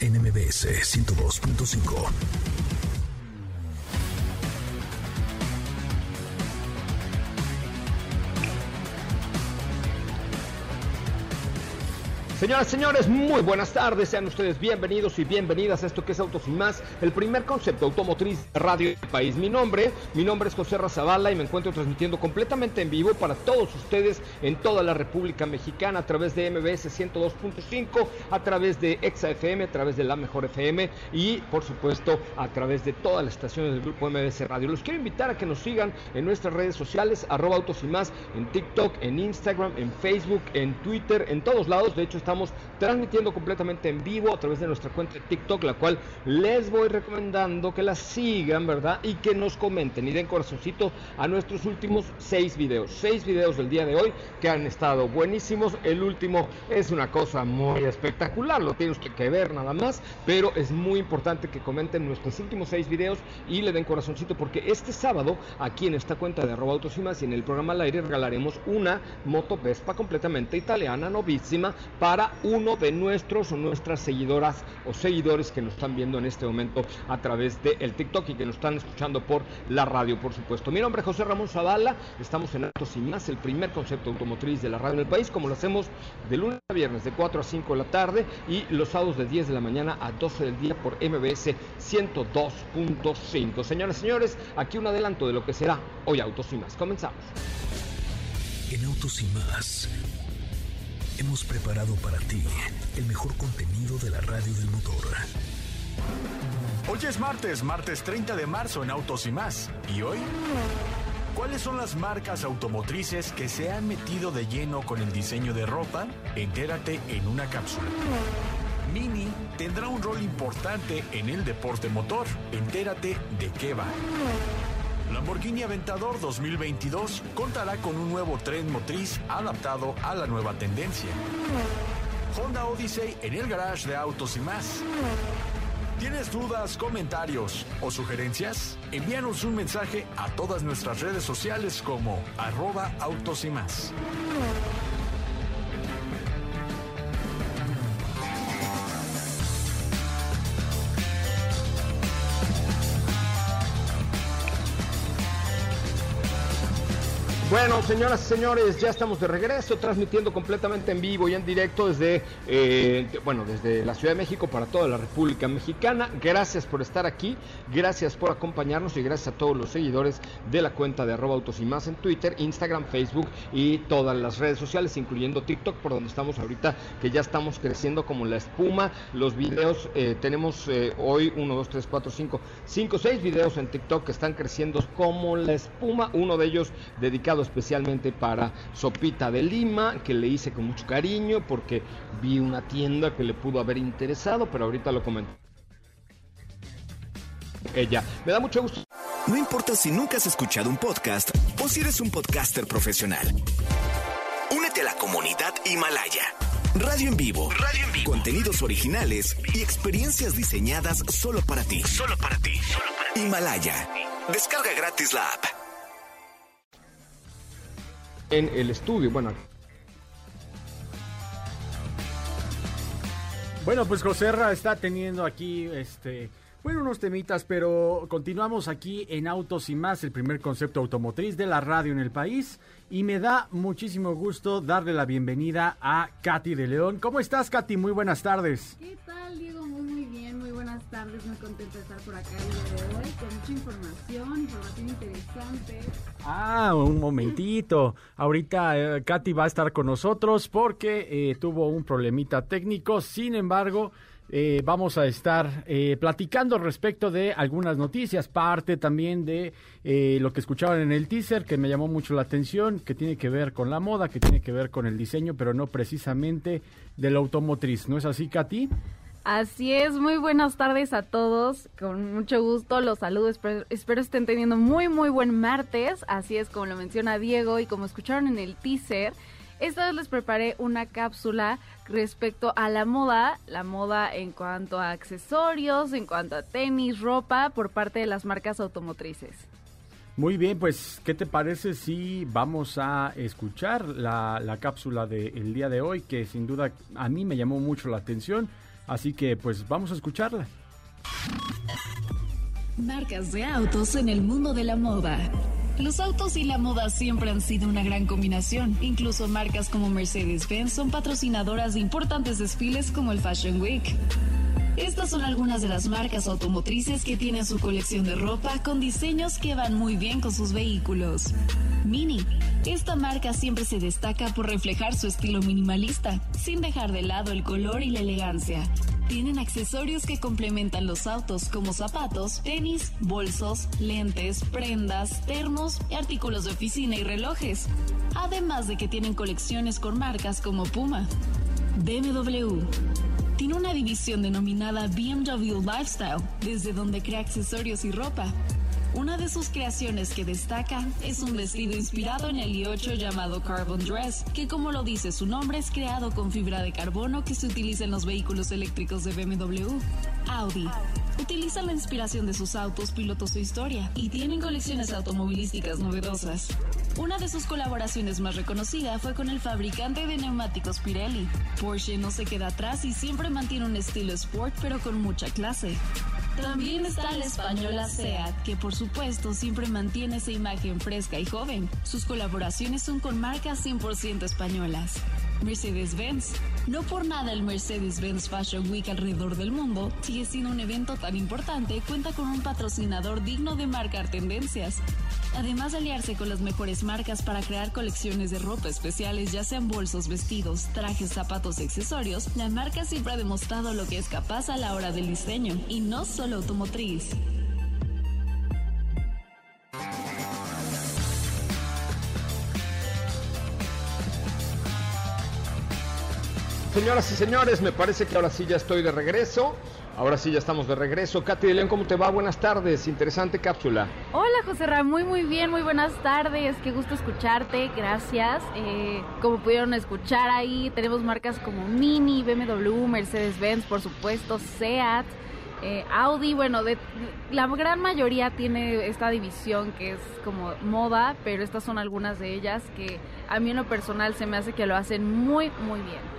en MBS 102.5. Señoras y señores, muy buenas tardes. Sean ustedes bienvenidos y bienvenidas a esto que es Autos y Más, el primer concepto automotriz de radio del país. Mi nombre es José Ra Zavala y me encuentro transmitiendo completamente en vivo para todos ustedes en toda la República Mexicana a través de MBS 102.5, a través de Exa FM, a través de La Mejor FM y, por supuesto, a través de todas las estaciones del grupo MBS Radio. Los quiero invitar a que nos sigan en nuestras redes sociales, @Autos y Más, en TikTok, en Instagram, en Facebook, en Twitter, en todos lados. De hecho, estamos transmitiendo completamente en vivo a través de nuestra cuenta de TikTok, la cual les voy recomendando que la sigan, ¿verdad? Y que nos comenten y den corazoncito a nuestros últimos 6 videos. 6 videos del día de hoy que han estado buenísimos. El último es una cosa muy espectacular, lo tiene usted que ver nada más, pero es muy importante que comenten nuestros últimos 6 videos y le den corazoncito, porque este sábado aquí en esta cuenta de @Autos y Más y en el programa al aire regalaremos una moto Vespa completamente italiana, novísima, para uno de nuestros o nuestras seguidoras o seguidores que nos están viendo en este momento a través del TikTok y que nos están escuchando por la radio, por supuesto. Mi nombre es José Ramón Zavala, estamos en Autos y Más, el primer concepto automotriz de la radio en el país, como lo hacemos de lunes a viernes, de 4 a 5 de la tarde y los sábados de 10 de la mañana a 12 del día por MBS 102.5. Señoras y señores, aquí un adelanto de lo que será hoy Autos y Más. Comenzamos. En Autos y Más hemos preparado para ti el mejor contenido de la radio del motor. Hoy es martes 30 de marzo en Autos y Más. ¿Y hoy? ¿Cuáles son las marcas automotrices que se han metido de lleno con el diseño de ropa? Entérate en una cápsula. Mini tendrá un rol importante en el deporte motor. Entérate de qué va. Lamborghini Aventador 2022 contará con un nuevo tren motriz adaptado a la nueva tendencia. Honda Odyssey en el garage de Autos y Más. ¿Tienes dudas, comentarios o sugerencias? Envíanos un mensaje a todas nuestras redes sociales como @Autos y Más. Bueno, señoras y señores, ya estamos de regreso, transmitiendo completamente en vivo y en directo desde la Ciudad de México para toda la República Mexicana. Gracias por estar aquí, gracias por acompañarnos y gracias a todos los seguidores de la cuenta de @Autos y Más en Twitter, Instagram, Facebook y todas las redes sociales, incluyendo TikTok, por donde estamos ahorita, que ya estamos creciendo como la espuma. Los videos, tenemos hoy 1, 2, 3, 4, 5, 5, 6 videos en TikTok que están creciendo como la espuma. Uno de ellos dedicado especialmente para Sopita de Lima, que le hice con mucho cariño porque vi una tienda que le pudo haber interesado, pero ahorita lo comenté. Ella, me da mucho gusto. No importa si nunca has escuchado un podcast o si eres un podcaster profesional. Únete a la comunidad Himalaya. Radio en vivo. Contenidos originales y experiencias diseñadas solo para ti. Himalaya. Descarga gratis la app. En el estudio, Bueno, pues José Ra está teniendo aquí unos temitas, pero continuamos aquí en Autos y Más, el primer concepto automotriz de la radio en el país, y me da muchísimo gusto darle la bienvenida a Katy de León. ¿Cómo estás, Katy? Muy buenas tardes. ¿Qué tal, Diego? tardes, muy contenta de estar por acá el día de hoy, con mucha información interesante. Ah, un momentito. Ahorita Katy va a estar con nosotros porque tuvo un problemita técnico, sin embargo... vamos a estar platicando respecto de algunas noticias, parte también de lo que escuchaban en el teaser, que me llamó mucho la atención, que tiene que ver con la moda, que tiene que ver con el diseño, pero no precisamente de la automotriz. ¿No es así, Katy? Así es, muy buenas tardes a todos, con mucho gusto los saludo, espero estén teniendo muy buen martes, así es, como lo menciona Diego y como escucharon en el teaser. Esta vez les preparé una cápsula respecto a la moda en cuanto a accesorios, en cuanto a tenis, ropa, por parte de las marcas automotrices. Muy bien, pues, ¿qué te parece si vamos a escuchar la cápsula del día de hoy, que sin duda a mí me llamó mucho la atención? Así que, pues, vamos a escucharla. Marcas de autos en el mundo de la moda. Los autos y la moda siempre han sido una gran combinación. Incluso marcas como Mercedes-Benz son patrocinadoras de importantes desfiles como el Fashion Week. Estas son algunas de las marcas automotrices que tienen su colección de ropa con diseños que van muy bien con sus vehículos. Mini. Esta marca siempre se destaca por reflejar su estilo minimalista, sin dejar de lado el color y la elegancia. Tienen accesorios que complementan los autos, como zapatos, tenis, bolsos, lentes, prendas, termos, artículos de oficina y relojes. Además de que tienen colecciones con marcas como Puma. BMW. Tiene una división denominada BMW Lifestyle, desde donde crea accesorios y ropa. Una de sus creaciones que destaca es un vestido inspirado en el i8 llamado Carbon Dress, que como lo dice su nombre es creado con fibra de carbono que se utiliza en los vehículos eléctricos de BMW. Audi. Utiliza la inspiración de sus autos, pilotos o historia, y tienen colecciones automovilísticas novedosas. Una de sus colaboraciones más reconocida fue con el fabricante de neumáticos Pirelli. Porsche no se queda atrás y siempre mantiene un estilo sport, pero con mucha clase. También está la española Seat, que por supuesto siempre mantiene esa imagen fresca y joven. Sus colaboraciones son con marcas 100% españolas. Mercedes-Benz. No por nada el Mercedes-Benz Fashion Week alrededor del mundo sigue siendo un evento tan importante, cuenta con un patrocinador digno de marcar tendencias. Además de aliarse con las mejores marcas para crear colecciones de ropa especiales, ya sean bolsos, vestidos, trajes, zapatos, accesorios, la marca siempre ha demostrado lo que es capaz a la hora del diseño, y no solo automotriz. Señoras y señores, me parece que ahora sí ya estoy de regreso. Ahora sí ya estamos de regreso. Katy de León, ¿cómo te va? Buenas tardes, interesante cápsula. Hola, José Ra, muy bien, muy buenas tardes. Qué gusto escucharte, gracias. Como pudieron escuchar ahí, tenemos marcas como Mini, BMW, Mercedes-Benz, por supuesto, Seat, Audi. Bueno, la gran mayoría tiene esta división que es como moda, pero estas son algunas de ellas que a mí en lo personal se me hace que lo hacen muy bien.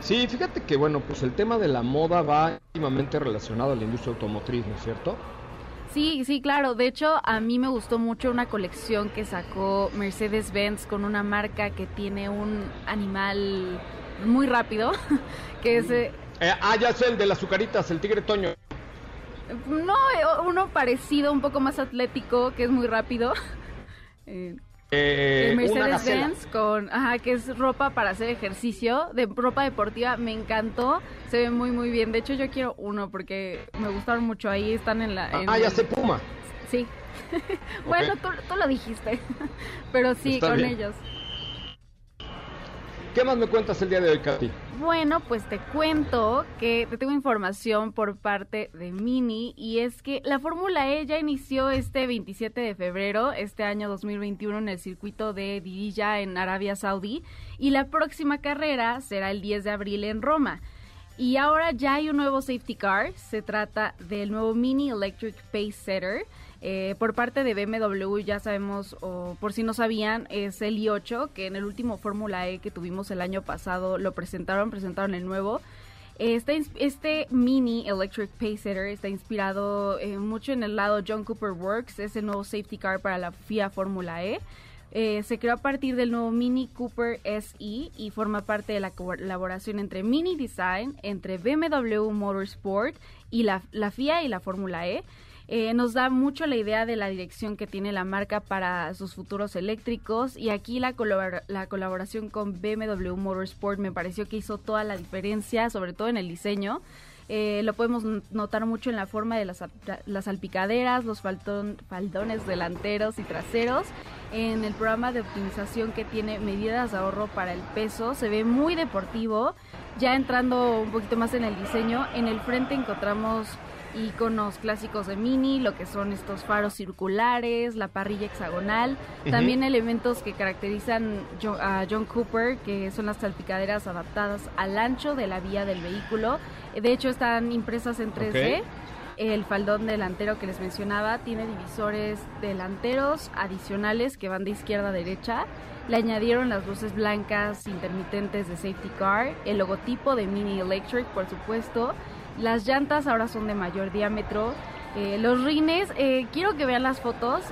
Sí, fíjate que, bueno, pues el tema de la moda va íntimamente relacionado a la industria automotriz, ¿no es cierto? Sí, claro. De hecho, a mí me gustó mucho una colección que sacó Mercedes-Benz con una marca que tiene un animal muy rápido, que es... ya sé, el de las azucaritas, el tigre Toño. No, uno parecido, un poco más atlético, que es muy rápido. Mercedes-Benz con, que es ropa para hacer ejercicio, de ropa deportiva, me encantó, se ve muy bien. De hecho, yo quiero uno porque me gustaron mucho, ahí están en la... ya sé, Puma. Sí. Okay. Bueno, tú lo dijiste, pero sí, está con bien. Ellos. ¿Qué más me cuentas el día de hoy, Katy? Bueno, pues te cuento que te tengo información por parte de Mini, y es que la Fórmula E ya inició este 27 de febrero, este año 2021, en el circuito de Jeddah en Arabia Saudí, y la próxima carrera será el 10 de abril en Roma. Y ahora ya hay un nuevo safety car, se trata del nuevo Mini Electric Pace Setter. Por parte de BMW, ya sabemos, o por si no sabían, es el i8, que en el último Fórmula E que tuvimos el año pasado lo presentaron el nuevo. Este Mini Electric Pace Setter está inspirado mucho en el lado John Cooper Works, es el nuevo safety car para la FIA Fórmula E. Se creó a partir del nuevo Mini Cooper SE y forma parte de la colaboración entre Mini Design, entre BMW Motorsport y la FIA y la Fórmula E. Nos da mucho la idea de la dirección que tiene la marca para sus futuros eléctricos, y aquí la colaboración con BMW Motorsport me pareció que hizo toda la diferencia, sobre todo en el diseño. Lo podemos notar mucho en la forma de las salpicaderas, los faldones delanteros y traseros. En el programa de optimización que tiene medidas de ahorro para el peso, se ve muy deportivo. Ya entrando un poquito más en el diseño, en el frente encontramos iconos clásicos de Mini, lo que son estos faros circulares, la parrilla hexagonal, también elementos que caracterizan a John Cooper, que son las salpicaderas adaptadas al ancho de la vía del vehículo. De hecho, están impresas en 3D. Okay. El faldón delantero que les mencionaba tiene divisores delanteros adicionales que van de izquierda a derecha. Le añadieron las luces blancas intermitentes de Safety Car, el logotipo de Mini Electric, por supuesto. Las llantas ahora son de mayor diámetro. Los rines, quiero que vean las fotos.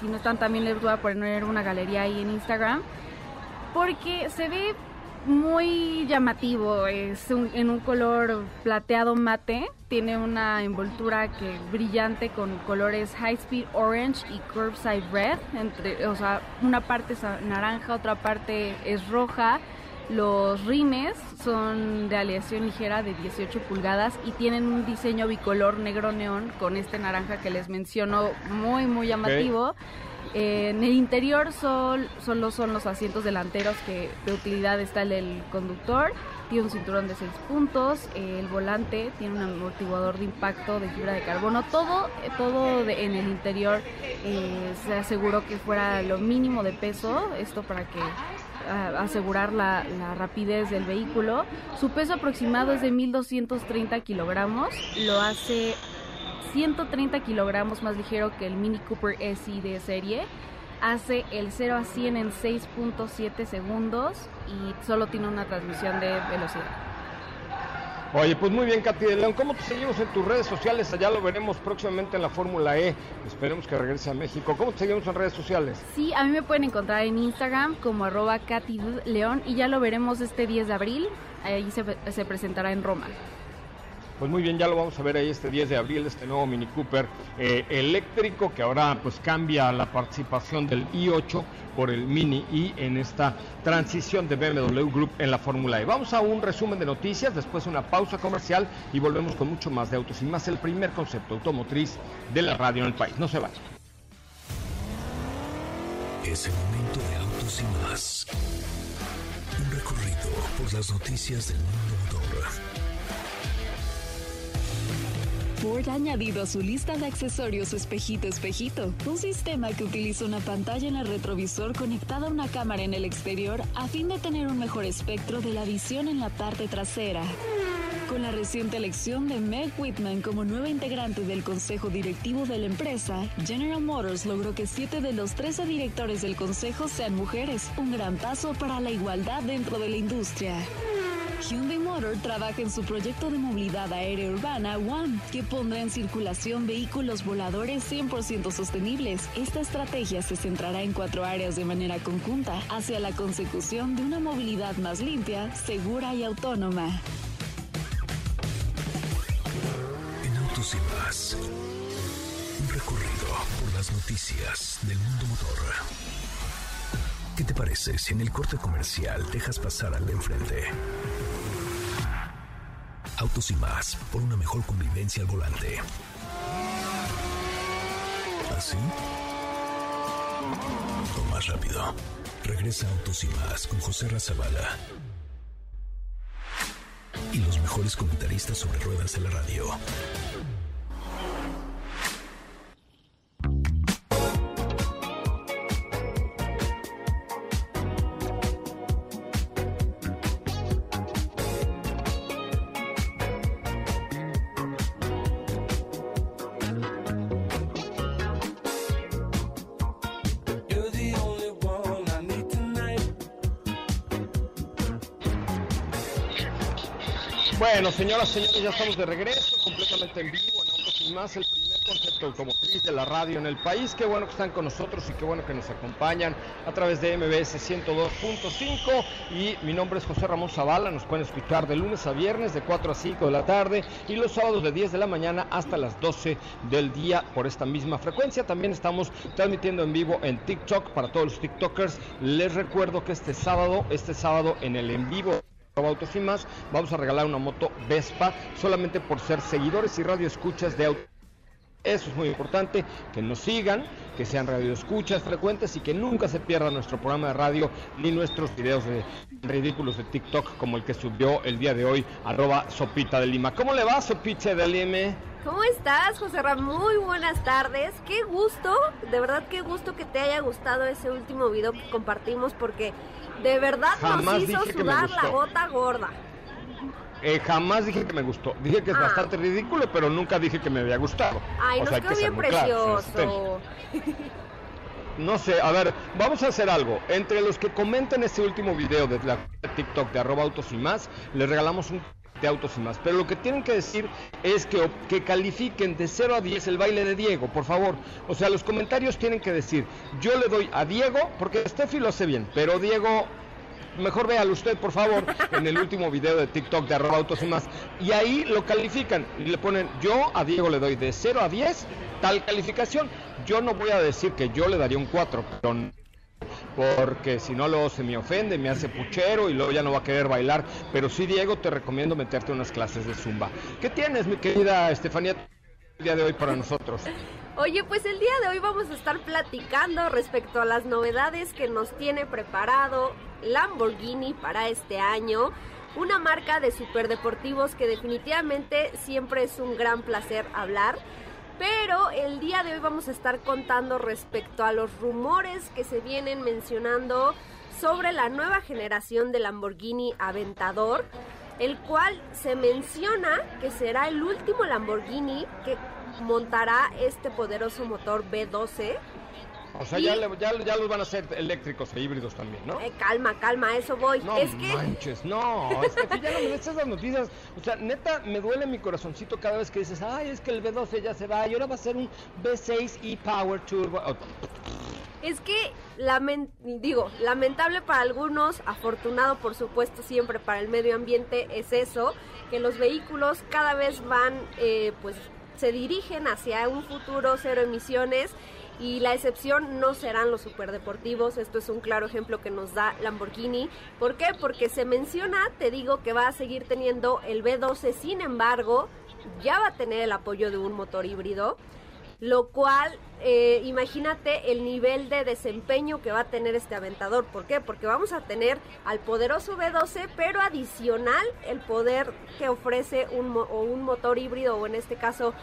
Si no están, también les voy a poner una galería ahí en Instagram, porque se ve muy llamativo. Es en un color plateado mate. Tiene una envoltura brillante con colores High Speed Orange y Curbside Red. Una parte es naranja, otra parte es roja. Los rines son de aleación ligera de 18 pulgadas y tienen un diseño bicolor negro neón con este naranja que les menciono, muy muy llamativo. Okay. En el interior solo son los asientos delanteros, que de utilidad está el conductor, tiene un cinturón de 6 puntos, el volante tiene un amortiguador de impacto de fibra de carbono, todo en el interior. Se aseguró que fuera lo mínimo de peso, esto para que asegurar la rapidez del vehículo. Su peso aproximado es de 1230 kilogramos, lo hace 130 kilogramos más ligero que el Mini Cooper SE de serie. Hace el 0 a 100 en 6.7 segundos y solo tiene una transmisión de velocidad. Oye, pues muy bien, Katy de León. ¿Cómo te seguimos en tus redes sociales? Allá lo veremos próximamente en la Fórmula E. Esperemos que regrese a México. ¿Cómo te seguimos en redes sociales? Sí, a mí me pueden encontrar en Instagram como @KatyLeón y ya lo veremos este 10 de abril. Ahí se presentará en Roma. Pues muy bien, ya lo vamos a ver ahí este 10 de abril, este nuevo Mini Cooper eléctrico, que ahora pues cambia la participación del i8 por el Mini i en esta transición de BMW Group en la Fórmula E. Vamos a un resumen de noticias, después una pausa comercial y volvemos con mucho más de Autos y Más, el primer concepto automotriz de la radio en el país. No se vayan. Es el momento de Autos y Más. Un recorrido por las noticias del mundo motor. Ford ha añadido a su lista de accesorios Espejito Espejito, un sistema que utiliza una pantalla en el retrovisor conectada a una cámara en el exterior a fin de tener un mejor espectro de la visión en la parte trasera. Con la reciente elección de Meg Whitman como nueva integrante del consejo directivo de la empresa, General Motors logró que 7 de los 13 directores del consejo sean mujeres, un gran paso para la igualdad dentro de la industria. Hyundai Motor trabaja en su proyecto de movilidad aérea urbana One, que pondrá en circulación vehículos voladores 100% sostenibles. Esta estrategia se centrará en 4 áreas de manera conjunta hacia la consecución de una movilidad más limpia, segura y autónoma. En Autos y Más, un recorrido por las noticias del mundo motor. ¿Qué te parece si en el corte comercial dejas pasar al de enfrente? Autos y Más, por una mejor convivencia al volante. ¿Así? O más rápido. Regresa Autos y Más con José Ra Zavala y los mejores comentaristas sobre ruedas de la radio. Bueno, señoras y señores, ya estamos de regreso, completamente en vivo en Autos y más el primer concepto automotriz de la radio en el país. Qué bueno que están con nosotros y qué bueno que nos acompañan a través de MBS 102.5. Y mi nombre es José Ramón Zavala. Nos pueden escuchar de lunes a viernes de 4 a 5 de la tarde y los sábados de 10 de la mañana hasta las 12 del día por esta misma frecuencia. También estamos transmitiendo en vivo en TikTok para todos los TikTokers. Les recuerdo que este sábado en el en vivo Autos y Más vamos a regalar una moto Vespa solamente por ser seguidores y radioescuchas de Autos. Eso es muy importante, que nos sigan, que sean radioescuchas frecuentes y que nunca se pierda nuestro programa de radio ni nuestros videos de ridículos de TikTok como el que subió el día de hoy @Sopita de Lima. ¿Cómo le va, Sopita de Lima? ¿Cómo estás, José Ramón? Muy buenas tardes. Qué gusto, de verdad qué gusto que te haya gustado ese último video que compartimos, porque de verdad jamás nos hizo sudar la gota gorda. Jamás dije que me gustó. Dije que es bastante ridículo, pero nunca dije que me había gustado. Ay, nos quedó bien precioso. No sé, a ver, vamos a hacer algo. Entre los que comenten este último video de la TikTok de @Autos y Más, les regalamos un de Autos y Más, pero lo que tienen que decir es que califiquen de 0 a 10 el baile de Diego, por favor. O sea, los comentarios tienen que decir: yo le doy a Diego, porque Steffi lo hace bien, pero Diego, mejor véalo usted, por favor, en el último video de TikTok de @Autos y Más, y ahí lo califican, y le ponen: yo a Diego le doy de 0 a 10 tal calificación. Yo no voy a decir que yo le daría un 4, pero no, porque si no luego se me ofende, me hace puchero y luego ya no va a querer bailar. Pero sí, Diego, te recomiendo meterte unas clases de zumba. ¿Qué tienes, mi querida Estefanía, el día de hoy para nosotros? Oye, pues el día de hoy vamos a estar platicando respecto a las novedades que nos tiene preparado Lamborghini para este año. Una marca de superdeportivos que definitivamente siempre es un gran placer hablar. Pero el día de hoy vamos a estar contando respecto a los rumores que se vienen mencionando sobre la nueva generación de Lamborghini Aventador, el cual se menciona que será el último Lamborghini que montará este poderoso motor V12. O sea, y ya los van a hacer eléctricos e híbridos también, ¿no? Calma, eso voy. No es que manches, no, es que ya no me des esas noticias. O sea, neta, me duele mi corazoncito cada vez que dices: ay, es que el V12 ya se va y ahora va a ser un V6 e-Power Turbo. Es que, lamentable para algunos, afortunado por supuesto siempre para el medio ambiente, es eso, que los vehículos cada vez van, se dirigen hacia un futuro cero emisiones. Y la excepción no serán los superdeportivos. Esto es un claro ejemplo que nos da Lamborghini. ¿Por qué? Porque se menciona, te digo, que va a seguir teniendo el V12, sin embargo, ya va a tener el apoyo de un motor híbrido, lo cual, imagínate el nivel de desempeño que va a tener este Aventador. ¿Por qué? Porque vamos a tener al poderoso V12, pero adicional el poder que ofrece un motor híbrido, o en este caso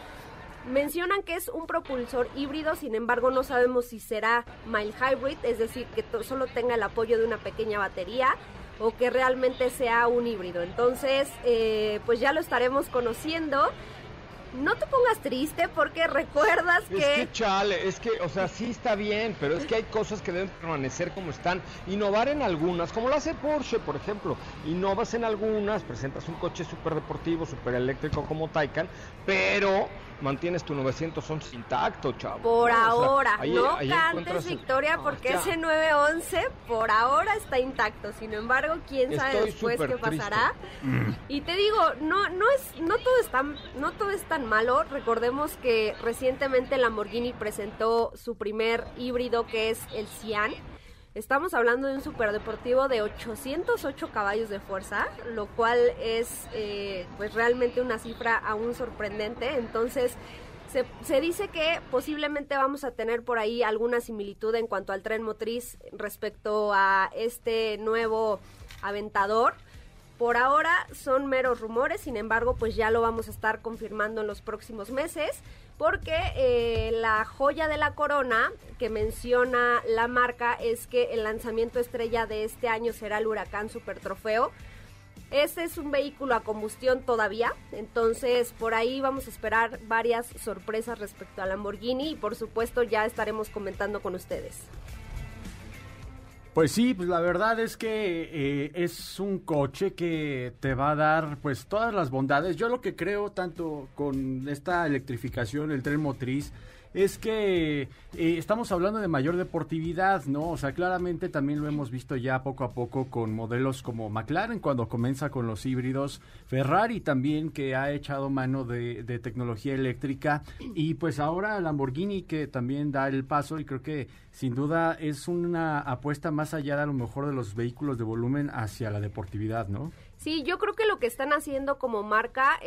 mencionan que es un propulsor híbrido. Sin embargo, no sabemos si será mild hybrid, es decir, que solo tenga el apoyo de una pequeña batería, o que realmente sea un híbrido. Entonces, pues ya lo estaremos conociendo. No te pongas triste, porque recuerdas que... Es que chale, es que, o sea, sí está bien, pero es que hay cosas que deben permanecer como están. Innovar en algunas, como lo hace Porsche, por ejemplo. Innovas en algunas, presentas un coche súper deportivo, súper eléctrico como Taycan, pero mantienes tu 911 intacto, chavo. Por ahora, o sea, ahí cantes victoria, porque ese 911 por ahora está intacto. Sin embargo, quién sabe después qué pasará. Y te digo, no todo es tan malo. Recordemos que recientemente Lamborghini presentó su primer híbrido, que es el Cian. Estamos hablando de un superdeportivo de 808 caballos de fuerza, lo cual es pues realmente una cifra aún sorprendente. Entonces se dice que posiblemente vamos a tener por ahí alguna similitud en cuanto al tren motriz respecto a este nuevo Aventador. Por ahora son meros rumores, sin embargo, pues ya lo vamos a estar confirmando en los próximos meses, porque la joya de la corona que menciona la marca es que el lanzamiento estrella de este año será el Huracán Super Trofeo. Este es un vehículo a combustión todavía, entonces por ahí vamos a esperar varias sorpresas respecto al Lamborghini, y por supuesto ya estaremos comentando con ustedes. Pues sí, pues la verdad es que es un coche que te va a dar pues todas las bondades. Yo lo que creo tanto con esta electrificación, el tren motriz, es que estamos hablando de mayor deportividad, ¿no? O sea, claramente también lo hemos visto ya poco a poco con modelos como McLaren cuando comienza con los híbridos, Ferrari también que ha echado mano de tecnología eléctrica, y pues ahora Lamborghini que también da el paso, y creo que sin duda es una apuesta más allá de a lo mejor de los vehículos de volumen hacia la deportividad, ¿no? Sí, yo creo que lo que están haciendo como marca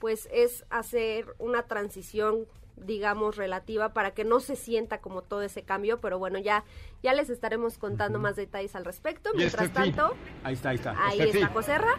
pues es hacer una transición, digamos, relativa, para que no se sienta como todo ese cambio, pero bueno, ya les estaremos contando más detalles al respecto. Mientras tanto, ahí está José Ra.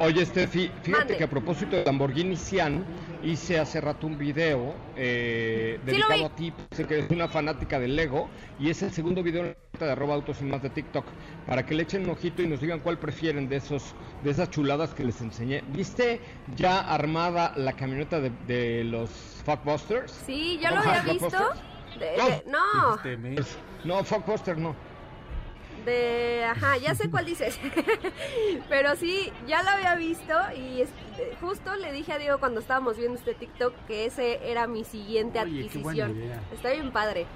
Oye, Steffi, fíjate que a propósito de Lamborghini Sian, hice hace rato un video dedicado a ti, sé que eres una fanática del Lego, y es el segundo video en la cuenta de @autosinmas de TikTok, para que le echen un ojito y nos digan cuál prefieren de esas chuladas que les enseñé. ¿Viste ya armada la camioneta de los Fuckbusters? Sí, yo lo había visto. No, Fuckbusters no. Ya sé cuál dices. Pero sí, ya lo había visto, y justo le dije a Diego cuando estábamos viendo este TikTok que ese era mi siguiente adquisición. Está bien padre.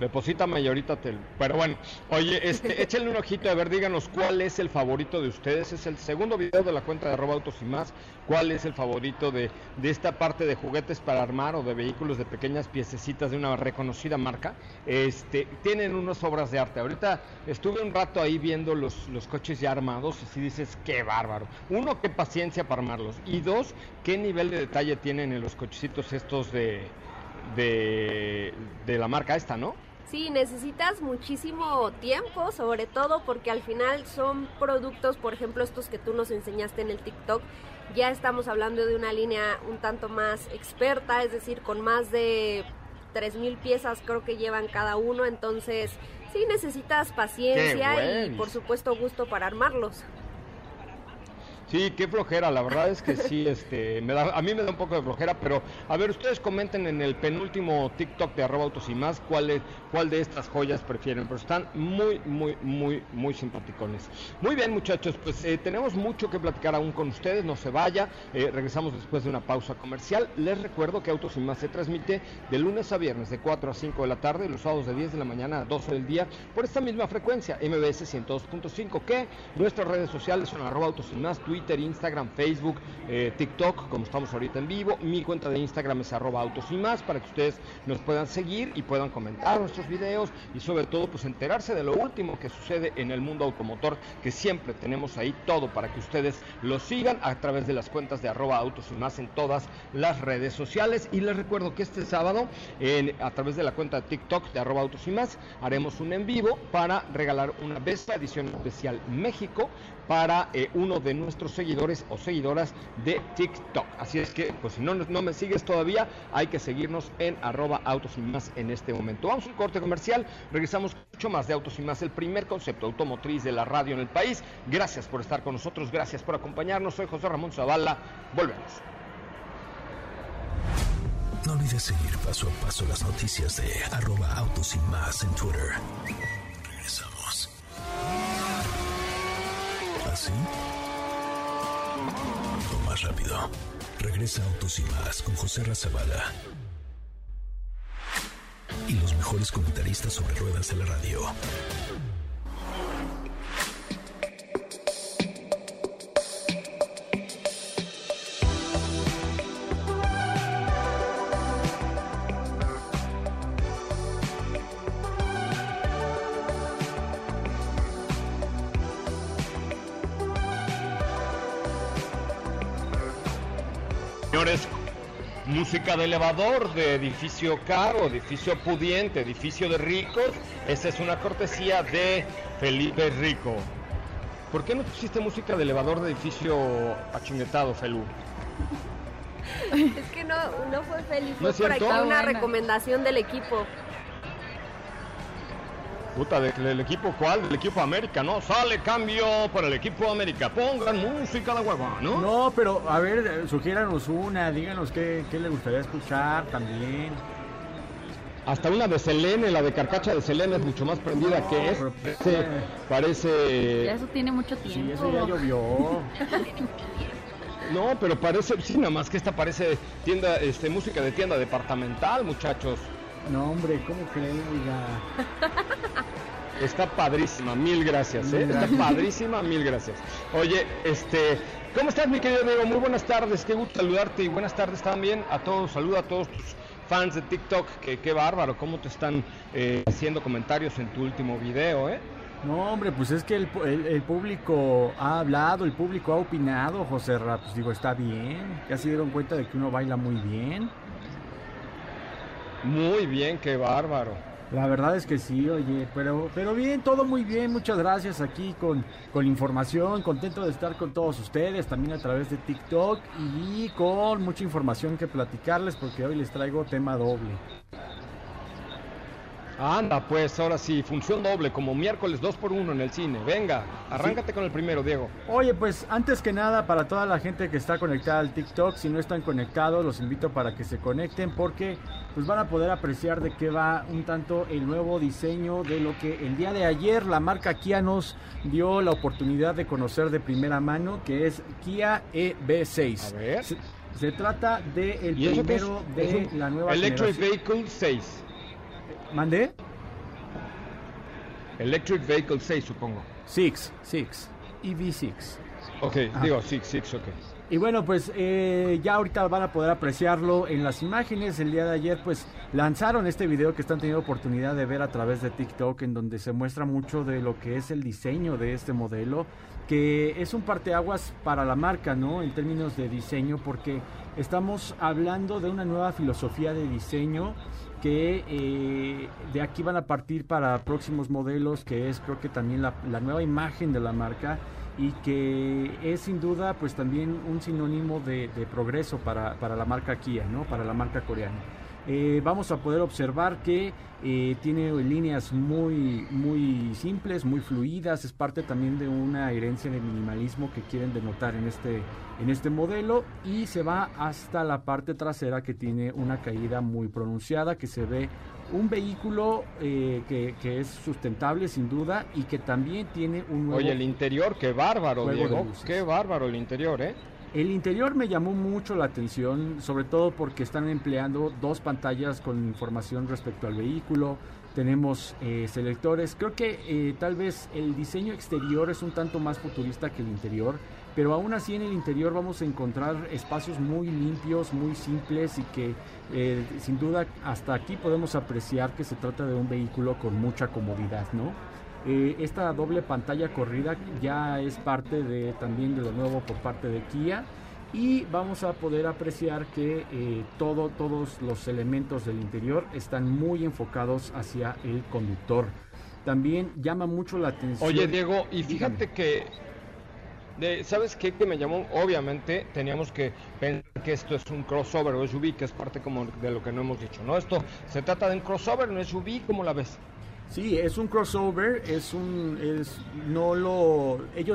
Deposítame y ahorita te... Pero bueno, oye, échenle un ojito, a ver, díganos cuál es el favorito de ustedes. Es el segundo video de la cuenta de @autosinmas. ¿Cuál es el favorito de esta parte de juguetes para armar o de vehículos de pequeñas piececitas de una reconocida marca? Tienen unas obras de arte. Ahorita estuve un rato ahí viendo los coches ya armados, y si dices, qué bárbaro. Uno, qué paciencia para armarlos. Y dos, qué nivel de detalle tienen en los cochecitos estos de la marca esta, ¿no? Sí, necesitas muchísimo tiempo, sobre todo porque al final son productos, por ejemplo, estos que tú nos enseñaste en el TikTok, ya estamos hablando de una línea un tanto más experta, es decir, con más de 3,000 piezas creo que llevan cada uno, entonces sí necesitas paciencia y por supuesto gusto para armarlos. Sí, qué flojera, la verdad es que sí, a mí me da un poco de flojera, pero a ver, ustedes comenten en el penúltimo TikTok de @autosinmas cuál de estas joyas prefieren, pero están muy, muy, muy, muy simpaticones. Muy bien, muchachos, pues tenemos mucho que platicar aún con ustedes, no se vaya, regresamos después de una pausa comercial. Les recuerdo que @autosinmas se transmite de lunes a viernes de 4 a 5 de la tarde, los sábados de 10 de la mañana a 12 del día, por esta misma frecuencia, MBS 102.5, que nuestras redes sociales son @autosinmas, Twitter, Instagram, Facebook, TikTok, como estamos ahorita en vivo. Mi cuenta de Instagram es @autosinmas, para que ustedes nos puedan seguir y puedan comentar nuestros videos y sobre todo pues enterarse de lo último que sucede en el mundo automotor, que siempre tenemos ahí todo para que ustedes lo sigan a través de las cuentas de @autosinmas en todas las redes sociales. Y les recuerdo que este sábado a través de la cuenta de TikTok de @autosinmas haremos un en vivo para regalar una Vespa edición especial México para uno de nuestros seguidores o seguidoras de TikTok. Así es que, pues si no me sigues todavía, hay que seguirnos en @autosinmas en este momento. Vamos a un corte comercial, regresamos mucho más de @autosinmas, el primer concepto automotriz de la radio en el país. Gracias por estar con nosotros, gracias por acompañarnos. Soy José Ramón Zavala, volvemos. No olvides seguir paso a paso las noticias de @autosinmas en Twitter. Regresamos. ¿Así? O más rápido. Regresa @autosinmas con José Ra Zavala y los mejores comentaristas sobre ruedas de la radio. Música de elevador, de edificio caro, edificio pudiente, edificio de ricos. Esa es una cortesía de Felipe Rico. ¿Por qué no pusiste música de elevador de edificio achinetado, Felú? Es que no fue Felipe, ¿no? Por aquí una recomendación del equipo. Puta, ¿del equipo cuál? Del equipo América, ¿no? Sale cambio para el equipo América. Pongan música de huevón, ¿no? No, pero a ver, sugiéranos una, díganos qué les gustaría escuchar también. Hasta una de Selene, la de Carcacha de Selene es mucho más prendida que es. Se parece... Eso tiene mucho tiempo. Sí, eso ya llovió. No, pero parece, sí, nada más que esta parece tienda, música de tienda departamental, muchachos. No, hombre, ¿cómo creen? Está padrísima, mil gracias, ¿eh? Está padrísima, mil gracias. Oye, ¿cómo estás, mi querido Diego? Muy buenas tardes, qué gusto saludarte y buenas tardes también a todos, saluda a todos tus fans de TikTok, que qué bárbaro, cómo te están haciendo comentarios en tu último video, ¿eh? No, hombre, pues es que el público ha hablado, el público ha opinado, José Ra, pues digo, está bien, ya se dieron cuenta de que uno baila muy bien. Muy bien, qué bárbaro. La verdad es que sí, oye, pero bien, todo muy bien, muchas gracias aquí con información, contento de estar con todos ustedes, también a través de TikTok y con mucha información que platicarles porque hoy les traigo tema doble. Anda, pues, ahora sí, función doble, como miércoles 2x1 en el cine. Venga, arráncate con el primero, Diego. Oye, pues, antes que nada, para toda la gente que está conectada al TikTok, si no están conectados, los invito para que se conecten porque pues van a poder apreciar de qué va un tanto el nuevo diseño de lo que el día de ayer la marca Kia nos dio la oportunidad de conocer de primera mano, que es Kia EV6. A ver. Se trata del primero de la nueva Electric Vehicle 6. ¿Mandé? Electric Vehicle 6, supongo. 6, EV6. Ok, ajá. Digo 6, ok. Y bueno, pues ya ahorita van a poder apreciarlo en las imágenes. El día de ayer, pues, lanzaron este video que están teniendo oportunidad de ver a través de TikTok, en donde se muestra mucho de lo que es el diseño de este modelo, que es un parteaguas para la marca, ¿no? En términos de diseño, porque estamos hablando de una nueva filosofía de diseño que de aquí van a partir para próximos modelos, que es creo que también la nueva imagen de la marca y que es sin duda pues también un sinónimo de progreso para la marca Kia, ¿no? Para la marca coreana. Vamos a poder observar que tiene líneas muy, muy simples, muy fluidas, es parte también de una herencia de minimalismo que quieren denotar en este modelo y se va hasta la parte trasera que tiene una caída muy pronunciada, que se ve un vehículo que es sustentable sin duda y que también tiene un nuevo... Oye, el interior, qué bárbaro, Diego, qué bárbaro el interior, ¿eh? El interior me llamó mucho la atención, sobre todo porque están empleando dos pantallas con información respecto al vehículo. Tenemos selectores. Creo que tal vez el diseño exterior es un tanto más futurista que el interior, pero aún así en el interior vamos a encontrar espacios muy limpios, muy simples y que sin duda hasta aquí podemos apreciar que se trata de un vehículo con mucha comodidad, ¿no? Esta doble pantalla corrida ya es parte también de lo nuevo por parte de Kia y vamos a poder apreciar que todos los elementos del interior están muy enfocados hacia el conductor. También llama mucho la atención. Oye, Diego, y fíjate que ¿sabes qué? Que me llamó, obviamente teníamos que pensar que esto es un crossover o SUV, que es parte como de lo que no hemos dicho, ¿no? Esto se trata de un crossover, no SUV, ¿cómo la ves? Sí, es un crossover, ellos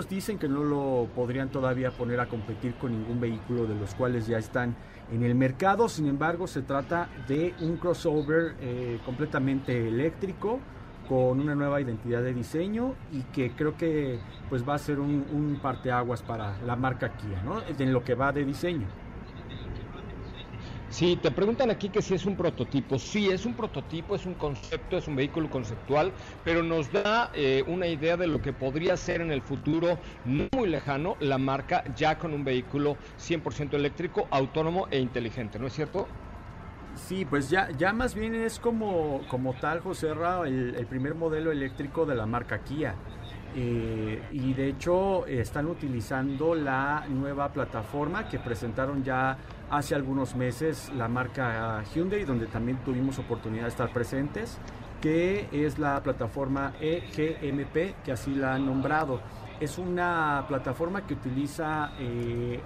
dicen que no lo podrían todavía poner a competir con ningún vehículo de los cuales ya están en el mercado. Sin embargo, se trata de un crossover completamente eléctrico, con una nueva identidad de diseño y que creo que pues va a ser un parteaguas para la marca Kia, ¿no? En lo que va de diseño. Sí, te preguntan aquí que si es un prototipo. Sí, es un prototipo, es un concepto, es un vehículo conceptual, pero nos da una idea de lo que podría ser en el futuro, no muy lejano, la marca ya con un vehículo 100% eléctrico, autónomo e inteligente, ¿no es cierto? Sí, pues ya más bien es como tal, José Ra, el primer modelo eléctrico de la marca Kia. Y de hecho están utilizando la nueva plataforma que presentaron ya hace algunos meses la marca Hyundai, donde también tuvimos oportunidad de estar presentes, que es la plataforma EGMP, que así la han nombrado. Es una plataforma que utiliza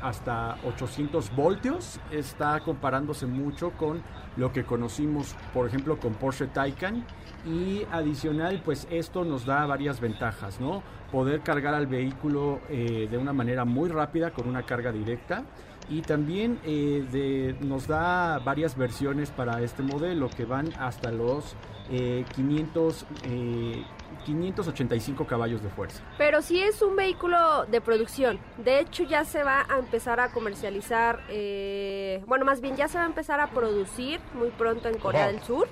hasta 800 voltios, está comparándose mucho con lo que conocimos, por ejemplo, con Porsche Taycan, y adicional, pues esto nos da varias ventajas, ¿no? Poder cargar al vehículo de una manera muy rápida con una carga directa y también nos da varias versiones para este modelo que van hasta los 585 caballos de fuerza. Pero sí es un vehículo de producción. De hecho, ya se va a empezar a comercializar, ya se va a empezar a producir muy pronto en Corea del Sur.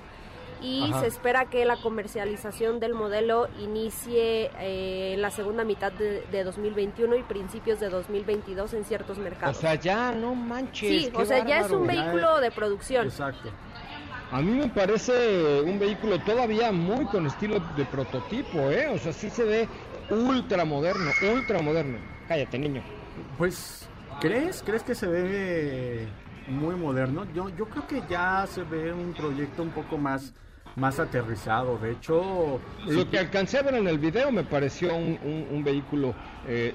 Y se espera que la comercialización del modelo inicie la segunda mitad de 2021 y principios de 2022 en ciertos mercados. O sea, ya no manches. Sí, o sea, bárbaro. Ya es un vehículo de producción. Exacto. A mí me parece un vehículo todavía muy con estilo de prototipo, ¿eh? O sea, sí se ve ultra moderno, ultra moderno. Cállate, niño. Pues, ¿crees que se ve muy moderno? Yo creo que ya se ve un proyecto un poco más aterrizado. De hecho, lo que alcancé a ver en el video me pareció un vehículo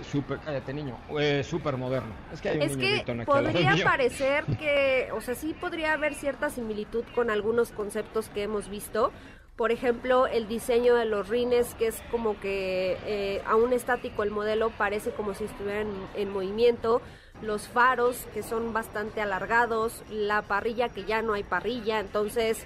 súper moderno. Es que podría parecer que, o sea, sí podría haber cierta similitud con algunos conceptos que hemos visto. Por ejemplo, el diseño de los rines, que es como que aún estático el modelo, parece como si estuviera en movimiento. Los faros, que son bastante alargados, la parrilla, que ya no hay parrilla. Entonces,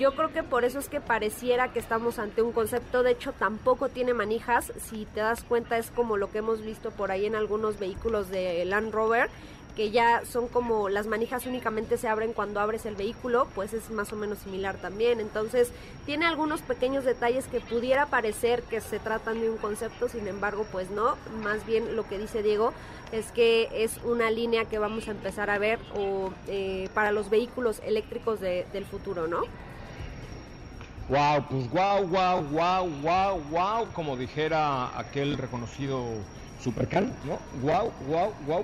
yo creo que por eso es que pareciera que estamos ante un concepto. De hecho, tampoco tiene manijas. Si te das cuenta, es como lo que hemos visto por ahí en algunos vehículos de Land Rover, que ya son como las manijas únicamente se abren cuando abres el vehículo, pues es más o menos similar también. Entonces, tiene algunos pequeños detalles que pudiera parecer que se tratan de un concepto, sin embargo, pues no. Más bien lo que dice Diego es que es una línea que vamos a empezar a ver para los vehículos eléctricos del futuro, ¿no? Wow, pues wow, como dijera aquel reconocido Supercal, ¿no? Wow.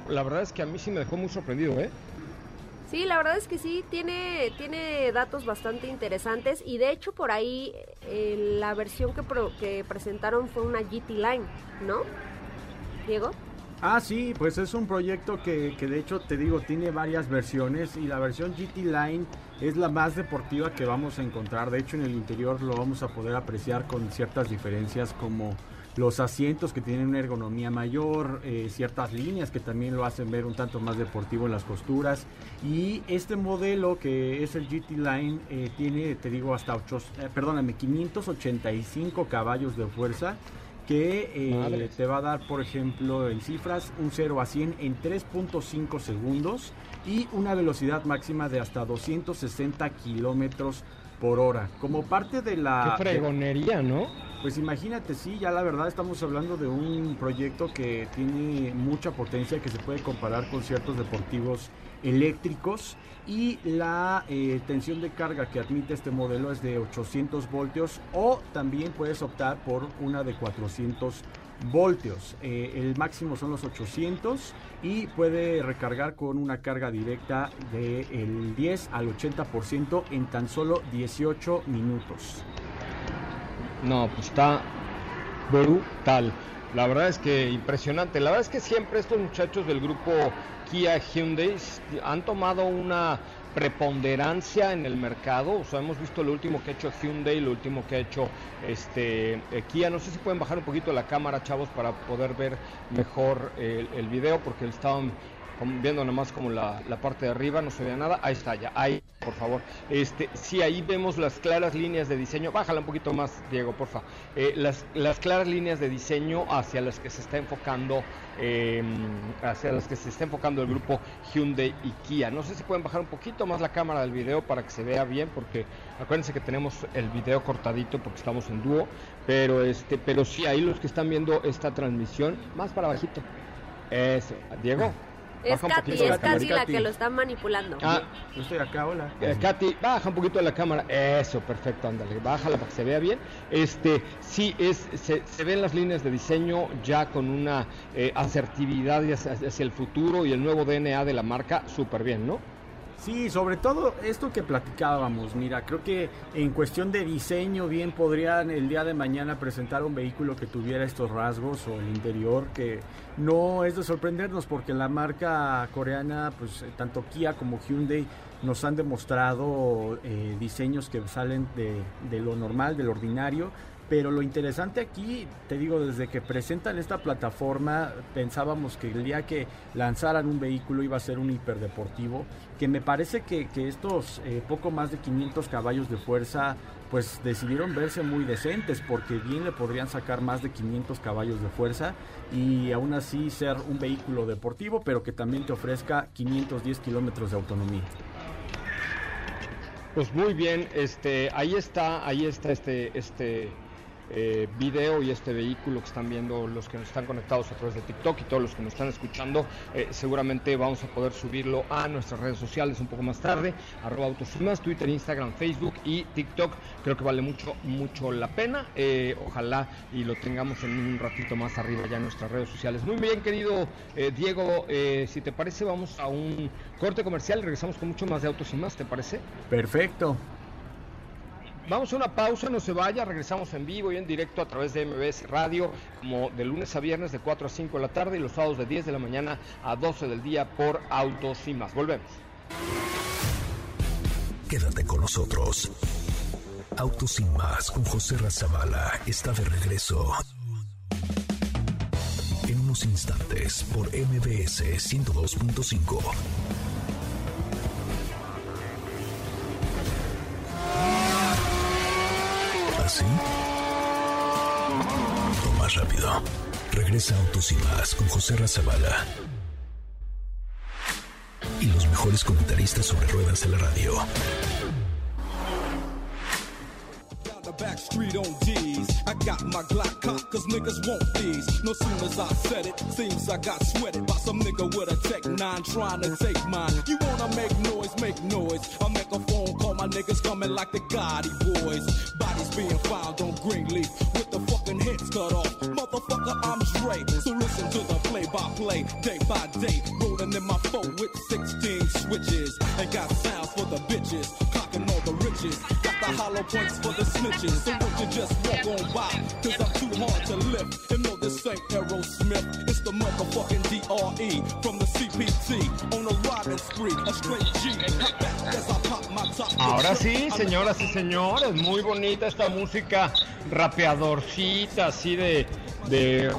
La verdad es que a mí sí me dejó muy sorprendido, ¿eh? Sí, la verdad es que sí, tiene datos bastante interesantes. Y de hecho, por ahí, la versión que presentaron fue una GT Line, ¿no, Diego? Ah, sí, pues es un proyecto que de hecho, te digo, tiene varias versiones. Y la versión GT Line es la más deportiva que vamos a encontrar. De hecho, en el interior lo vamos a poder apreciar con ciertas diferencias, como los asientos, que tienen una ergonomía mayor, ciertas líneas que también lo hacen ver un tanto más deportivo en las costuras. Y este modelo, que es el GT Line, tiene, te digo, hasta 585 caballos de fuerza, que te va a dar, por ejemplo, en cifras, un 0 a 100 en 3.5 segundos y una velocidad máxima de hasta 260 kilómetros por hora. Como parte de la... ¡Qué fregonería!, ¿no? Pues imagínate, sí, ya la verdad estamos hablando de un proyecto que tiene mucha potencia, que se puede comparar con ciertos deportivos eléctricos. Y la tensión de carga que admite este modelo es de 800 voltios, o también puedes optar por una de 400 voltios. El máximo son los 800 y puede recargar con una carga directa del 10 al 80% en tan solo 18 minutos. No, pues está brutal. La verdad es que impresionante. La verdad es que siempre estos muchachos del grupo Kia Hyundai han tomado una preponderancia en el mercado. O sea, hemos visto lo último que ha hecho Hyundai, lo último que ha hecho Kia. No sé si pueden bajar un poquito la cámara, chavos, para poder ver mejor el video, porque estaban viendo nada más como la parte de arriba, no se veía nada. Ahí está, ya, ahí, por favor. Sí, ahí vemos las claras líneas de diseño. Bájala un poquito más, Diego, porfa. Las claras líneas de diseño hacia las que se está enfocando el grupo Hyundai y Kia. No sé si pueden bajar un poquito más la cámara del video para que se vea bien, porque acuérdense que tenemos el video cortadito porque estamos en dúo, pero sí, ahí los que están viendo esta transmisión, más para bajito. Eso, Diego. Es Katy la que lo está manipulando. Ah, yo estoy acá, hola. Katy, baja un poquito la cámara. Eso, perfecto, ándale, bájala para que se vea bien. Se ven las líneas de diseño ya con una asertividad hacia el futuro y el nuevo DNA de la marca, súper bien, ¿no? Sí, sobre todo esto que platicábamos. Mira, creo que en cuestión de diseño bien podrían el día de mañana presentar un vehículo que tuviera estos rasgos, o el interior, que no es de sorprendernos, porque la marca coreana, pues tanto Kia como Hyundai nos han demostrado diseños que salen de lo normal, del ordinario, Pero lo interesante aquí, te digo, desde que presentan esta plataforma, pensábamos que el día que lanzaran un vehículo iba a ser un hiperdeportivo, que me parece que estos poco más de 500 caballos de fuerza, pues decidieron verse muy decentes, porque bien le podrían sacar más de 500 caballos de fuerza y aún así ser un vehículo deportivo, pero que también te ofrezca 510 kilómetros de autonomía. Pues muy bien, ahí está este video y este vehículo que están viendo los que nos están conectados a través de TikTok y todos los que nos están escuchando. Seguramente vamos a poder subirlo a nuestras redes sociales un poco más tarde, @autosimas, Twitter, Instagram, Facebook y TikTok. Creo que vale mucho la pena, ojalá y lo tengamos en un ratito más arriba ya en nuestras redes sociales. Muy bien, querido Diego, si te parece vamos a un corte comercial y regresamos con mucho más de Autos y Más, ¿te parece? Perfecto. Vamos a una pausa, no se vaya, regresamos en vivo y en directo a través de MBS Radio, como de lunes a viernes de 4 a 5 de la tarde y los sábados de 10 de la mañana a 12 del día por Autos y Más. Volvemos. Quédate con nosotros. Autos y Más con José Ra Zavala está de regreso en unos instantes por MBS 102.5. ¿Sí? O más rápido. Regresa Autos y Más con José Ra Zavala y los mejores comentaristas sobre ruedas de la radio. Being found on Greenleaf with the fucking heads cut off. Motherfucker, I'm Dre. So listen to the play-by-play, day by day. Rolling in my phone with 16 switches. And got sounds for the bitches, cocking all the riches. Got the hollow points for the snitches. So won't you just walk on by? Cause I'm too hard to lift. And no, this ain't Aerosmith. It's the motherfucking DRE from the CPT. On a robbing spree, a straight G. Hop back as I pop my top. Ahora sí, señoras y señores, muy bonita esta música rapeadorcita, así de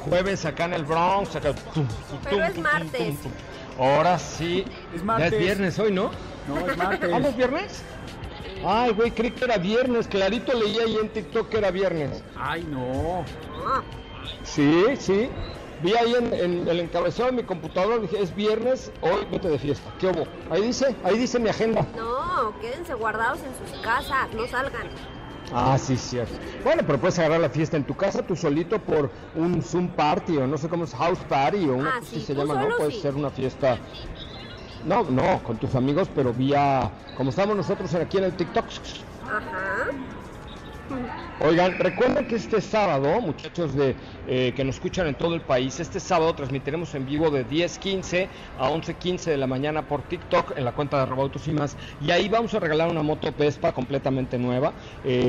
jueves acá en el Bronx. Acá, pero es martes. Ahora sí. Es martes. Ya es viernes hoy, ¿no? No, es martes. ¿Vamos viernes? Ay, güey, creí que era viernes. Clarito leía ahí en TikTok que era viernes. Ay, no. Sí, sí. Vi ahí en el encabezado de mi computadora, dije, es viernes, hoy vete de fiesta. ¿Qué hubo? Ahí dice mi agenda. No, quédense guardados en sus casas, no salgan. Ah, sí, cierto. Bueno, pero puedes agarrar la fiesta en tu casa tú solito por un Zoom Party o no sé cómo es, House Party o una cosa así se llama, ¿no? Puede ser una fiesta... No, con tus amigos, pero vía... Como estamos nosotros aquí en el TikTok. Ajá. Oigan, recuerden que este sábado, muchachos que nos escuchan en todo el país, este sábado transmitiremos en vivo de 10:15 a 11:15 de la mañana por TikTok en la cuenta de @autosymas y ahí vamos a regalar una moto Vespa completamente nueva,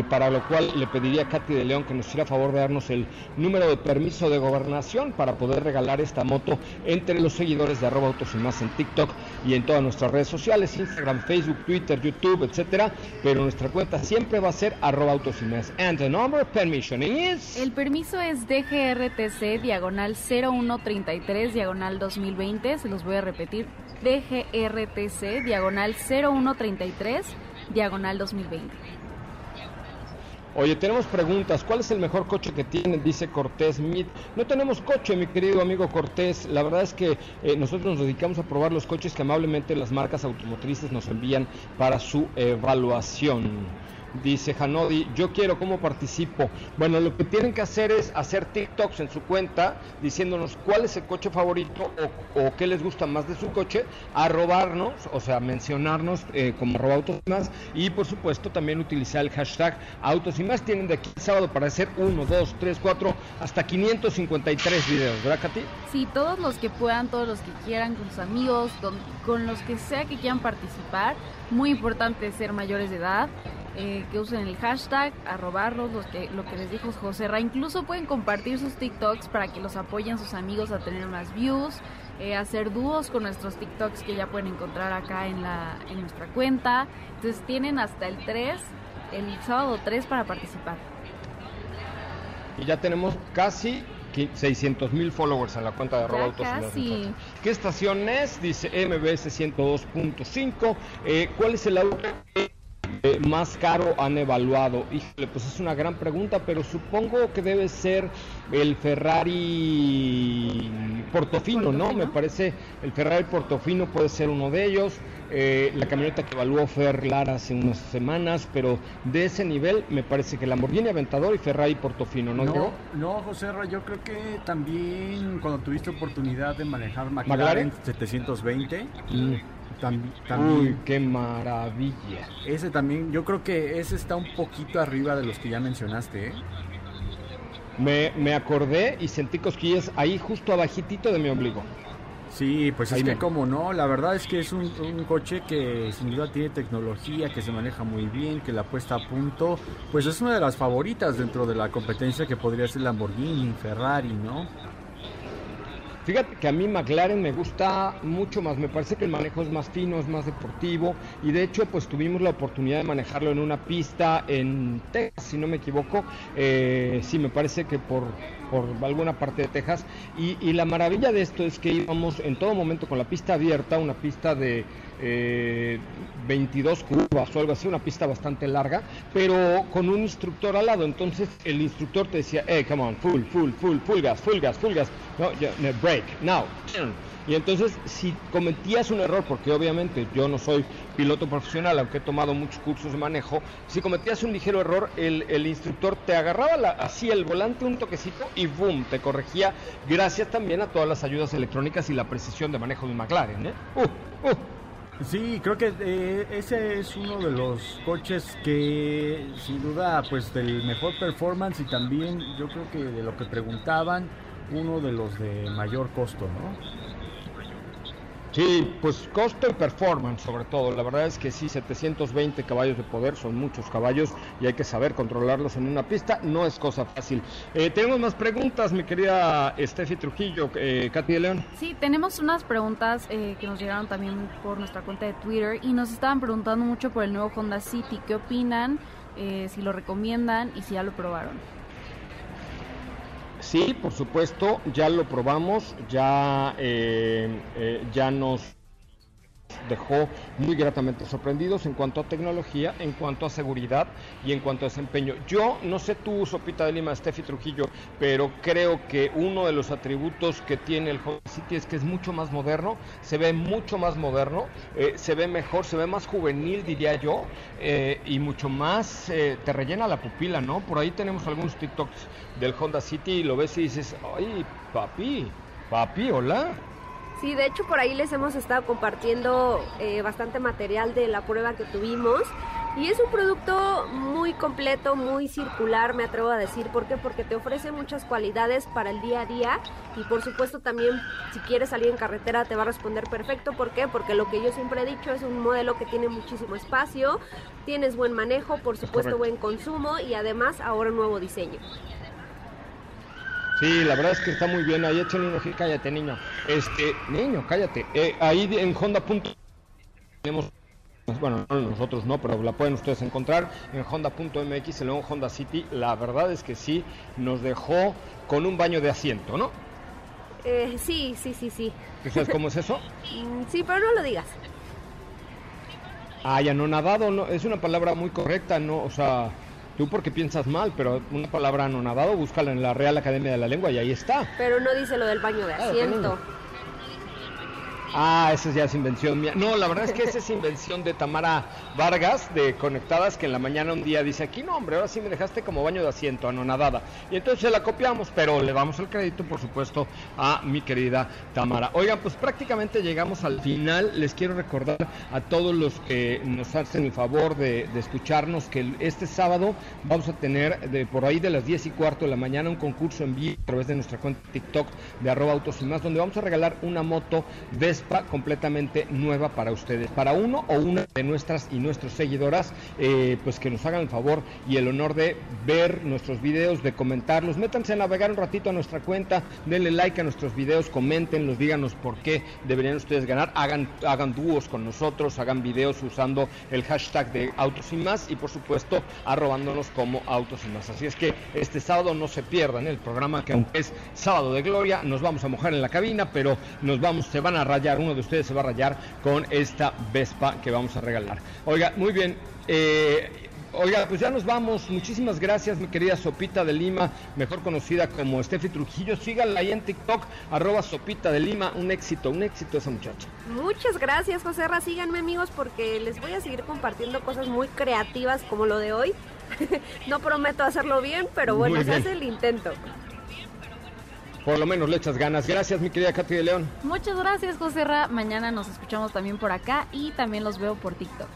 para lo cual le pediría a Katy de León que nos hiciera favor de darnos el número de permiso de gobernación para poder regalar esta moto entre los seguidores de @autosymas en TikTok y en todas nuestras redes sociales, Instagram, Facebook, Twitter, YouTube, etcétera, pero nuestra cuenta siempre va a ser @autosymas. And the number of permission is... El permiso es DGRTC /0133/2020. Se los voy a repetir. DGRTC /0133/2020. Oye, tenemos preguntas. ¿Cuál es el mejor coche que tienen? Dice Cortés Meet. No tenemos coche, mi querido amigo Cortés. La verdad es que nosotros nos dedicamos a probar los coches que amablemente las marcas automotrices nos envían para su evaluación. Dice Hanodi, yo quiero, ¿cómo participo? Bueno, lo que tienen que hacer es hacer TikToks en su cuenta diciéndonos cuál es el coche favorito o qué les gusta más de su coche, arrobarnos, o sea, mencionarnos como @autosymas y por supuesto también utilizar el hashtag #autosymas. Tienen de aquí el sábado para hacer 1, 2, 3, 4, hasta 553 videos, ¿verdad, Katy? Sí, todos los que puedan, todos los que quieran, con sus amigos, con los que sea que quieran participar. Muy importante ser mayores de edad. Que usen el hashtag, arrobarlos, lo que les dijo José Ra. Incluso pueden compartir sus TikToks para que los apoyen sus amigos a tener más views, hacer dúos con nuestros TikToks que ya pueden encontrar acá en nuestra cuenta. Entonces tienen hasta el sábado 3 para participar. Y ya tenemos casi 600,000 followers en la cuenta de arroba autos. ¿Qué estación es? Dice MBS 102.5. ¿Cuál es el auto más caro han evaluado? Híjole, pues es una gran pregunta, pero supongo que debe ser el Ferrari Portofino, ¿no? Me parece el Ferrari Portofino puede ser uno de ellos. La camioneta que evaluó Fer Lara hace unas semanas, pero de ese nivel me parece que Lamborghini Aventador y Ferrari Portofino, ¿no? No, José Ra, yo creo que también cuando tuviste oportunidad de manejar McLaren 720. También, uy, qué maravilla. Ese también, yo creo que ese está un poquito arriba de los que ya mencionaste, ¿eh? Me acordé y sentí cosquillas ahí justo abajitito de mi ombligo. Sí, pues ahí es que como no, la verdad es que es un coche que sin duda tiene tecnología, que se maneja muy bien, que la puesta a punto, pues es una de las favoritas dentro de la competencia que podría ser Lamborghini, Ferrari, ¿no? Fíjate que a mí McLaren me gusta mucho más, me parece que el manejo es más fino, es más deportivo, y de hecho pues tuvimos la oportunidad de manejarlo en una pista en Texas, si no me equivoco, sí, me parece que por alguna parte de Texas, y la maravilla de esto es que íbamos en todo momento con la pista abierta, una pista de 22 curvas o algo así, una pista bastante larga, pero con un instructor al lado. Entonces el instructor te decía, hey, come on, full gas, no, break, now. Y entonces si cometías un error, porque obviamente yo no soy piloto profesional, aunque he tomado muchos cursos de manejo, si cometías un ligero error, el instructor te agarraba así el volante un toquecito y boom, te corregía, gracias también a todas las ayudas electrónicas y la precisión de manejo de McLaren, ¿eh? Sí, creo que ese es uno de los coches que sin duda pues del mejor performance, y también yo creo que de lo que preguntaban, uno de los de mayor costo, ¿no? Sí, pues costo y performance sobre todo. La verdad es que sí, 720 caballos de poder son muchos caballos y hay que saber controlarlos en una pista, no es cosa fácil. Tenemos más preguntas, mi querida Steffi Trujillo, Katy de León. Sí, tenemos unas preguntas que nos llegaron también por nuestra cuenta de Twitter, y nos estaban preguntando mucho por el nuevo Honda City. ¿Qué opinan? Si lo recomiendan y si ya lo probaron. Sí, por supuesto, ya lo probamos, ya nos dejó muy gratamente sorprendidos en cuanto a tecnología, en cuanto a seguridad y en cuanto a desempeño. Yo no sé tú, Sopita de Lima, Steffi Trujillo, pero creo que uno de los atributos que tiene el Honda City es que es mucho más moderno, se ve mucho más moderno, se ve mejor, se ve más juvenil, diría yo, y mucho más, te rellena la pupila, ¿no? Por ahí tenemos algunos TikToks del Honda City y lo ves y dices, ay, papi, hola. Sí, de hecho por ahí les hemos estado compartiendo bastante material de la prueba que tuvimos, y es un producto muy completo, muy circular, me atrevo a decir. ¿Por qué? Porque te ofrece muchas cualidades para el día a día, y por supuesto también si quieres salir en carretera te va a responder perfecto. ¿Por qué? Porque lo que yo siempre he dicho, es un modelo que tiene muchísimo espacio, tienes buen manejo, por supuesto buen consumo, y además ahora un nuevo diseño. Sí, la verdad es que está muy bien. Ahí échale un ojito. Cállate, niño. Cállate. Ahí en Honda. Tenemos, bueno, nosotros no, pero la pueden ustedes encontrar en honda.mx, el nuevo Honda City. La verdad es que sí, nos dejó con un baño de asiento, ¿no? Sí. ¿Sabes cómo es eso? Sí, pero no lo digas. Ah, ya no, nadado, no, es una palabra muy correcta, ¿no? O sea, tú porque piensas mal, pero una palabra anonadado, búscala en la Real Academia de la Lengua y ahí está. Pero no dice lo del baño de asiento. Ah, esa ya es invención mía. No, la verdad es que esa es invención de Tamara Vargas, de Conectadas, que en la mañana un día dice, aquí no, hombre, ahora sí me dejaste como baño de asiento, anonadada. Y entonces la copiamos, pero le damos el crédito, por supuesto, a mi querida Tamara. Oigan, pues prácticamente llegamos al final. Les quiero recordar a todos los que nos hacen el favor de escucharnos, que este sábado vamos a tener por ahí de las 10:15 de la mañana un concurso en vivo a través de nuestra cuenta TikTok de @autosymas, donde vamos a regalar una moto de Vespa completamente nueva para ustedes, para uno o una de nuestras y nuestros seguidoras, pues que nos hagan el favor y el honor de ver nuestros videos, de comentarlos. Métanse a navegar un ratito a nuestra cuenta, denle like a nuestros videos, coméntenlos, díganos por qué deberían ustedes ganar, hagan dúos con nosotros, hagan videos usando el hashtag de Autos y Más y por supuesto arrobándonos como Autos y Más. Así es que este sábado no se pierdan el programa, que aunque es sábado de gloria, nos vamos a mojar en la cabina, pero se van a rayar, uno de ustedes se va a rayar con esta Vespa que vamos a regalar. Oiga, muy bien, oiga, pues ya nos vamos. Muchísimas gracias, mi querida Sopita de Lima, mejor conocida como Steffi Trujillo. Síganla ahí en TikTok, @Sopita de Lima. Un éxito esa muchacha. Muchas gracias, José Ra. Síganme, amigos, porque les voy a seguir compartiendo cosas muy creativas como lo de hoy. No prometo hacerlo bien, pero bueno, se hace el intento. Por lo menos le echas ganas. Gracias, mi querida Katy de León. Muchas gracias, José Ra. Mañana nos escuchamos también por acá y también los veo por TikTok.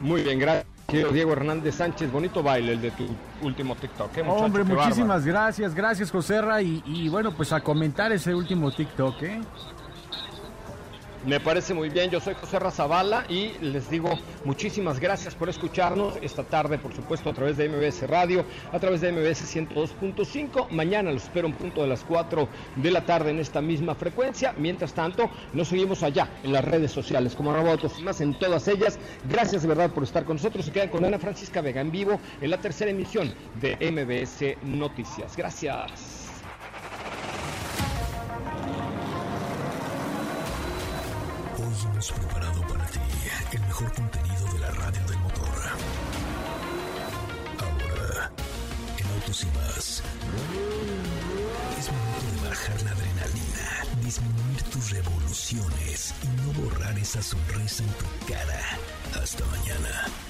Muy bien, gracias. Diego Hernández Sánchez, bonito baile el de tu último TikTok. ¿Eh, muchacho? Hombre, muchísimas gracias. Gracias, José Ra. Y bueno, pues a comentar ese último TikTok, ¿eh? Me parece muy bien. Yo soy José Ra Zavala y les digo muchísimas gracias por escucharnos esta tarde, por supuesto, a través de MBS Radio, a través de MBS 102.5. Mañana los espero en punto de las 4 de la tarde en esta misma frecuencia. Mientras tanto, nos seguimos allá en las redes sociales, como @Autos y Más, en todas ellas. Gracias de verdad por estar con nosotros. Se quedan con Ana Francisca Vega en vivo en la tercera emisión de MBS Noticias. Gracias. Hemos preparado para ti el mejor contenido de la radio del motor. Ahora, en Autos y Más, es momento de bajar la adrenalina, disminuir tus revoluciones y no borrar esa sonrisa en tu cara. Hasta mañana.